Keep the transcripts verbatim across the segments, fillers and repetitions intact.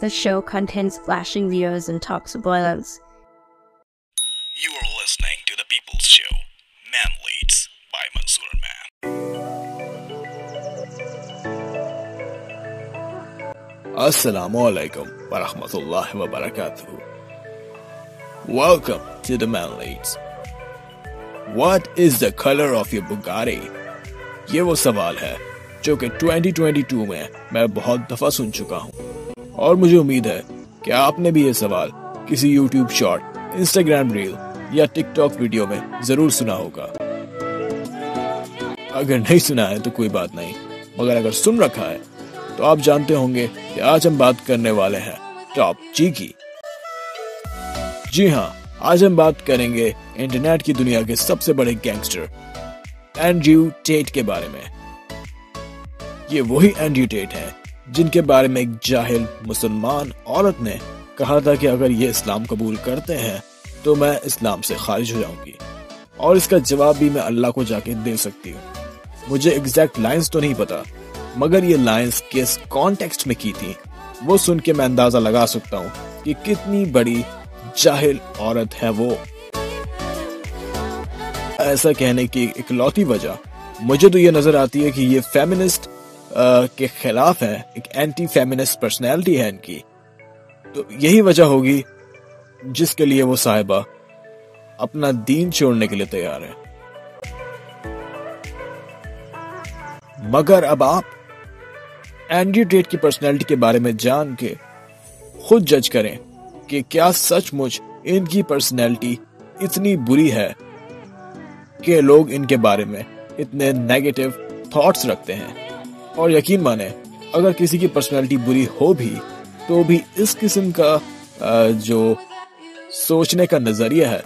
The show contains flashing videos and talks of violence. You are listening to The People's Show, Man Leads by Mansoor Mann. Assalamu alaikum wa rahmatullahi wa barakatuh. Welcome to the Man Leads. What is the color of your Bugatti? یہ وہ سوال ہے جو کہ twenty twenty two میں میں بہت دفعہ سن چکا ہوں، اور مجھے امید ہے کہ آپ نے بھی یہ سوال کسی یوٹیوب شارٹ، انسٹاگرام ریل یا ٹک ٹاک ویڈیو میں ضرور سنا ہوگا۔ اگر نہیں سنا ہے تو کوئی بات نہیں، مگر اگر سن رکھا ہے تو آپ جانتے ہوں گے کہ آج ہم بات کرنے والے ہیں ٹاپ جی کی۔ جی ہاں، آج ہم بات کریں گے انٹرنیٹ کی دنیا کے سب سے بڑے گینگسٹر اینڈریو ٹیٹ کے بارے میں۔ یہ وہی اینڈریو ٹیٹ ہیں جن کے بارے میں ایک جاہل مسلمان عورت نے کہا تھا کہ اگر یہ اسلام قبول کرتے ہیں تو میں اسلام سے خارج ہو جاؤں گی، اور اس کا جواب بھی میں اللہ کو جا کے دے سکتی ہوں۔ مجھے ایگزیکٹ لائنز تو نہیں پتا، مگر یہ لائنز کس کانٹیکسٹ میں کی تھی وہ سن کے میں اندازہ لگا سکتا ہوں کہ کتنی بڑی جاہل عورت ہے وہ۔ ایسا کہنے کی اکلوتی وجہ مجھے تو یہ نظر آتی ہے کہ یہ فیمنسٹ کے خلاف ہے، ایک اینٹی فیمنسٹ پرسنالٹی ہے ان کی، تو یہی وجہ ہوگی جس کے لیے وہ صاحبہ اپنا دین چھوڑنے کے لیے تیار ہے۔ مگر اب آپ اینڈریو ٹیٹ کی پرسنالٹی کے بارے میں جان کے خود جج کریں کہ کیا سچ مچ ان کی پرسنالٹی اتنی بری ہے کہ لوگ ان کے بارے میں اتنے نیگیٹو تھاٹس رکھتے ہیں۔ اور یقین مانیں، اگر کسی کی پرسنالٹی بری ہو بھی تو بھی اس قسم کا جو سوچنے کا نظریہ ہے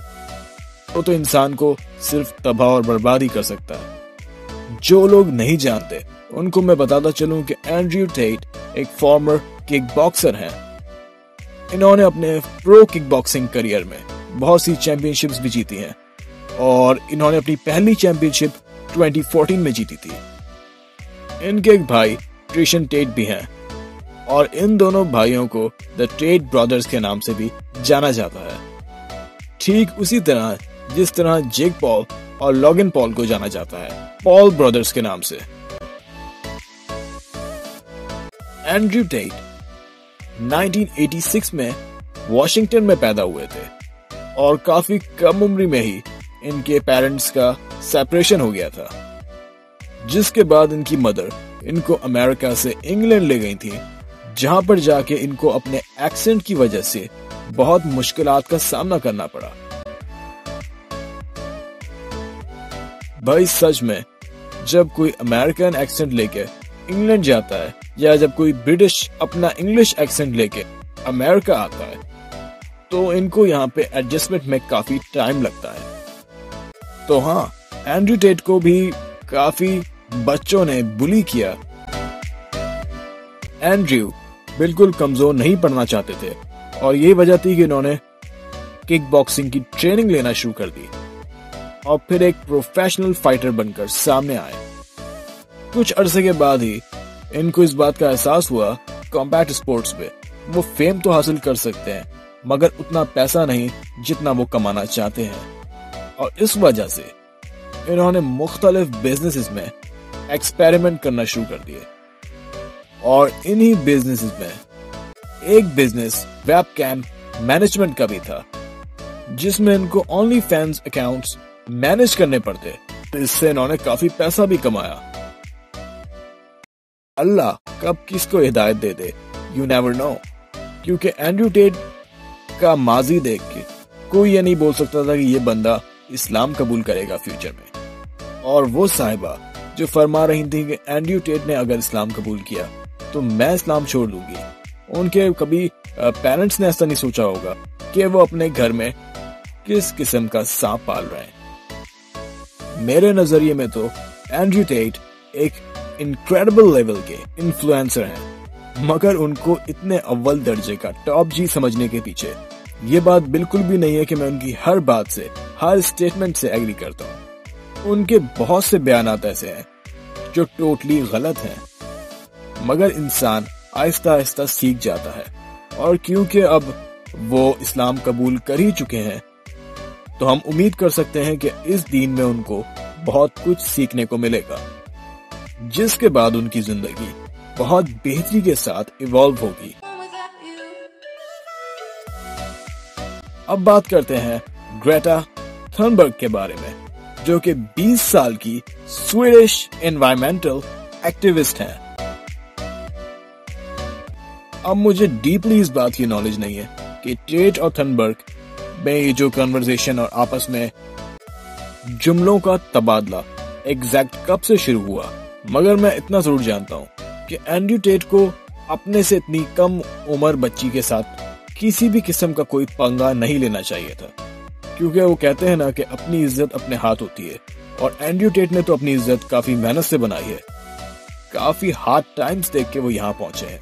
وہ تو انسان کو صرف تباہ اور برباد ہی کر سکتا ہے۔ جو لوگ نہیں جانتے ان کو میں بتاتا چلوں کہ اینڈریو ٹیٹ ایک فارمر کک باکسر ہیں۔ انہوں نے اپنے پرو کک باکسنگ کریئر میں بہت سی چیمپئن شپس بھی جیتی ہیں، اور انہوں نے اپنی پہلی چیمپئن شپ ٹوئنٹی فورٹین میں جیتی تھی۔ ان کے ایک بھائی ٹریشن ٹیٹ بھی ہیں، اور ان دونوں بھائیوں کو دا ٹیٹ برادرز کے نام سے بھی جانا جاتا ہے، ٹھیک اسی طرح جس طرح جیک پال اور لاگن پال کو جانا جاتا ہے پال برادرز کے نام سے۔ Andrew Tate nineteen eighty six میں واشنگٹن میں پیدا ہوئے تھے، اور کافی کم عمری میں ہی ان کے پیرنٹس کا سیپریشن ہو گیا تھا، جس کے بعد ان کی مدر ان کو امریکہ سے انگلینڈ لے گئی تھی، جہاں پر جا کے ان کو اپنے ایکسنٹ کی وجہ سے بہت مشکلات کا سامنا کرنا پڑا۔ بھائی سچ میں جب کوئی امریکن ایکسنٹ لے کے انگلینڈ جاتا ہے، یا جب کوئی برٹش اپنا انگلش ایکسنٹ لے کے امریکہ آتا ہے، تو ان کو یہاں پہ ایڈجسٹمنٹ میں کافی ٹائم لگتا ہے۔ تو ہاں، اینڈریو ٹیٹ کو بھی کافی بچوں نے بلی کیا۔ اینڈریو بالکل کمزور نہیں پڑنا چاہتے تھے، اور یہی وجہ تھی کہ انہوں نے کک باکسنگ کی ٹریننگ لینا شروع کر دی، اور پھر ایک پروفیشنل فائٹر بن کر سامنے آئے۔ کچھ عرصے کے بعد ہی ان کو اس بات کا احساس ہوا کمبیٹ اسپورٹس میں وہ فیم تو حاصل کر سکتے ہیں، مگر اتنا پیسہ نہیں جتنا وہ کمانا چاہتے ہیں، اور اس وجہ سے انہوں نے مختلف بزنسز میں ایکسپیریمنٹ کرنا شروع کر دیے، اور انہی بزنسز میں ایک بزنس ویب کیم مینجمنٹ کا بھی تھا، جس میں ان کو اونلی فینس اکاؤنٹس مینج کرنے پڑتے۔ اس سے انہوں نے کافی پیسہ بھی کمایا۔ اللہ کب کس کو ہدایت دے دے، یو نیور نو، کیونکہ اینڈریو ٹیٹ کا ماضی دیکھ کے کوئی یہ نہیں بول سکتا تھا کہ یہ بندہ اسلام قبول کرے گا فیوچر میں۔ اور وہ صاحبہ جو فرما رہی تھی کہ اینڈریو ٹیٹ نے اگر اسلام قبول کیا تو میں اسلام چھوڑ دوں گی، ان کے کبھی پیرنٹس نے ایسا نہیں سوچا ہوگا کہ وہ اپنے گھر میں کس قسم کا سانپ پال رہے ہیں۔ میرے نظریے میں تو اینڈریو ٹیٹ ایک انکریڈیبل لیول کے انفلوئنسر ہیں، مگر ان کو اتنے اول درجے کا ٹاپ جی سمجھنے کے پیچھے یہ بات بالکل بھی نہیں ہے کہ میں ان کی ہر بات سے، ہر اسٹیٹمنٹ سے ایگری کرتا ہوں۔ ان کے بہت سے بیانات ایسے ہیں جو ٹوٹلی غلط ہیں، مگر انسان آہستہ آہستہ سیکھ جاتا ہے، اور کیونکہ اب وہ اسلام قبول کر ہی چکے ہیں تو ہم امید کر سکتے ہیں کہ اس دین میں ان کو بہت کچھ سیکھنے کو ملے گا، جس کے بعد ان کی زندگی بہت بہتری کے ساتھ ایوالو ہوگی۔ اب بات کرتے ہیں گریٹا تھنبرگ کے بارے میں، جو کہ بیس سال کی سویڈش انوائرمنٹل ایکٹیوسٹ ہیں۔ اب مجھے ڈیپلی اس بات کی نالج نہیں ہے کہ ٹیٹ اور تھنبرگ میں یہ جو کنورزیشن اور آپس میں جملوں کا تبادلہ ایگزیکٹ کب سے شروع ہوا، مگر میں اتنا ضرور جانتا ہوں کہ اینڈریو ٹیٹ کو اپنے سے اتنی کم عمر بچی کے ساتھ کسی بھی قسم کا کوئی پنگا نہیں لینا چاہیے تھا، کیونکہ وہ کہتے ہیں نا کہ اپنی عزت اپنے ہاتھ ہوتی ہے، اور اینڈریو ٹیٹ نے تو اپنی عزت کافی محنت سے بنائی ہے، کافی ہارڈ ٹائمز دیکھ کے وہ یہاں پہنچے ہیں،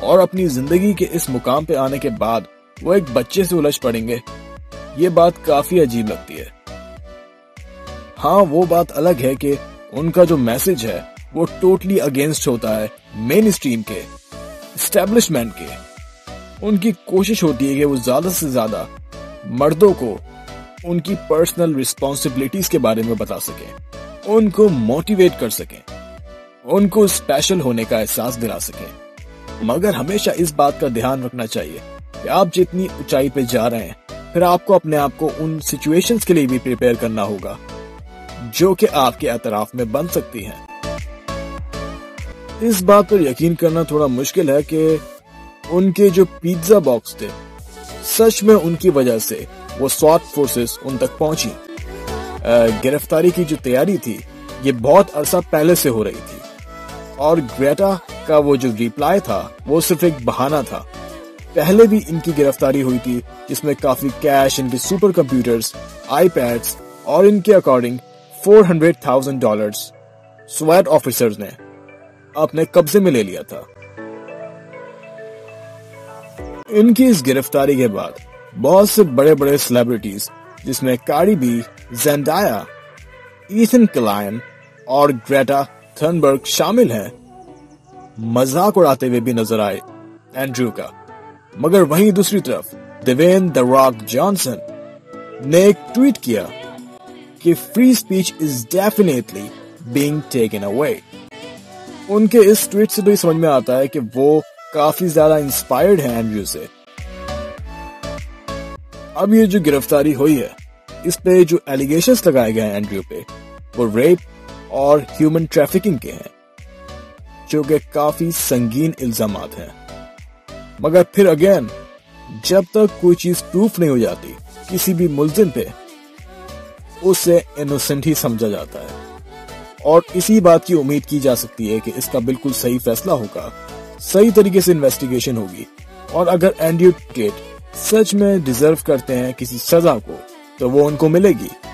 اور اپنی زندگی کے اس مقام پہ آنے کے بعد وہ ایک بچے سے الجھ پڑیں گے، یہ بات کافی عجیب لگتی ہے۔ ہاں وہ بات الگ ہے کہ ان کا جو میسج ہے وہ ٹوٹلی اگینسٹ ہوتا ہے مین اسٹریم کے، اسٹیبلشمنٹ کے۔ ان کی کوشش ہوتی ہے کہ وہ زیادہ سے زیادہ مردوں کو ان کی پرسنل ریسپانسبلٹیز کے بارے میں بتا سکیں، ان کو موٹیویٹ کر سکیں، ان کو اسپیشل ہونے کا احساس دلا سکیں، مگر ہمیشہ اس بات کا دھیان رکھنا چاہیے کہ آپ جتنی اونچائی پہ جا رہے ہیں، پھر آپ کو اپنے آپ کو ان سچویشنز کے لیے بھی پریپیئر کرنا ہوگا جو کہ آپ کے اطراف میں بن سکتی ہیں۔ اس بات پر یقین کرنا تھوڑا مشکل ہے کہ ان کے جو پیزا باکس تھے، سچ میں ان کی وجہ سے وہ سوات فورسز ان تک پہنچی۔ گرفتاری کی جو تیاری تھی یہ بہت عرصہ پہلے سے ہو رہی تھی، اور گریٹا کا وہ جو ریپلائی تھا وہ صرف ایک بہانہ تھا۔ پہلے بھی ان کی گرفتاری ہوئی تھی، جس میں کافی کیش، ان کے سپر کمپیوٹرز، آئی پیڈز، اور ان کے according four hundred thousand dollars سویٹ آفیسرز نے اپنے قبضے میں لے لیا تھا۔ ان کی اس گرفتاری کے بعد بہت سے بڑے بڑے سیلیبریٹیز، جس میں Cardi B, Zendaya, Ethan Klein اور گریٹا تھنبرگ شامل ہیں، مذاق اڑاتے ہوئے بھی نظر آئے اینڈریو کا۔ مگر وہیں دوسری طرف دوین دی راک جانسن نے ایک ٹویٹ کیا کہ free speech is definitely being taken away. ان کے اس ٹویٹ سے تو یہ سمجھ میں آتا ہے کہ وہ کافی زیادہ انسپائرڈ ہیں اینڈریو سے۔ اب یہ جو گرفتاری ہوئی ہے، اس پہ جو ایلیگیشنز لگائے گئے ہیں اینڈریو پہ، وہ ریپ اور ہیومن ٹریفکنگ کے ہیں، جو کہ کافی سنگین الزامات ہیں۔ مگر پھر اگین، جب تک کوئی چیز پروف نہیں ہو جاتی کسی بھی ملزم پہ، اسے انوسنٹ ہی سمجھا جاتا ہے، اور اسی بات کی امید کی جا سکتی ہے کہ اس کا بالکل صحیح فیصلہ ہوگا، صحیح طریقے سے انویسٹیگیشن ہوگی، اور اگر اینڈریو ٹیٹ سچ میں ڈیزرو کرتے ہیں کسی سزا کو تو وہ ان کو ملے گی۔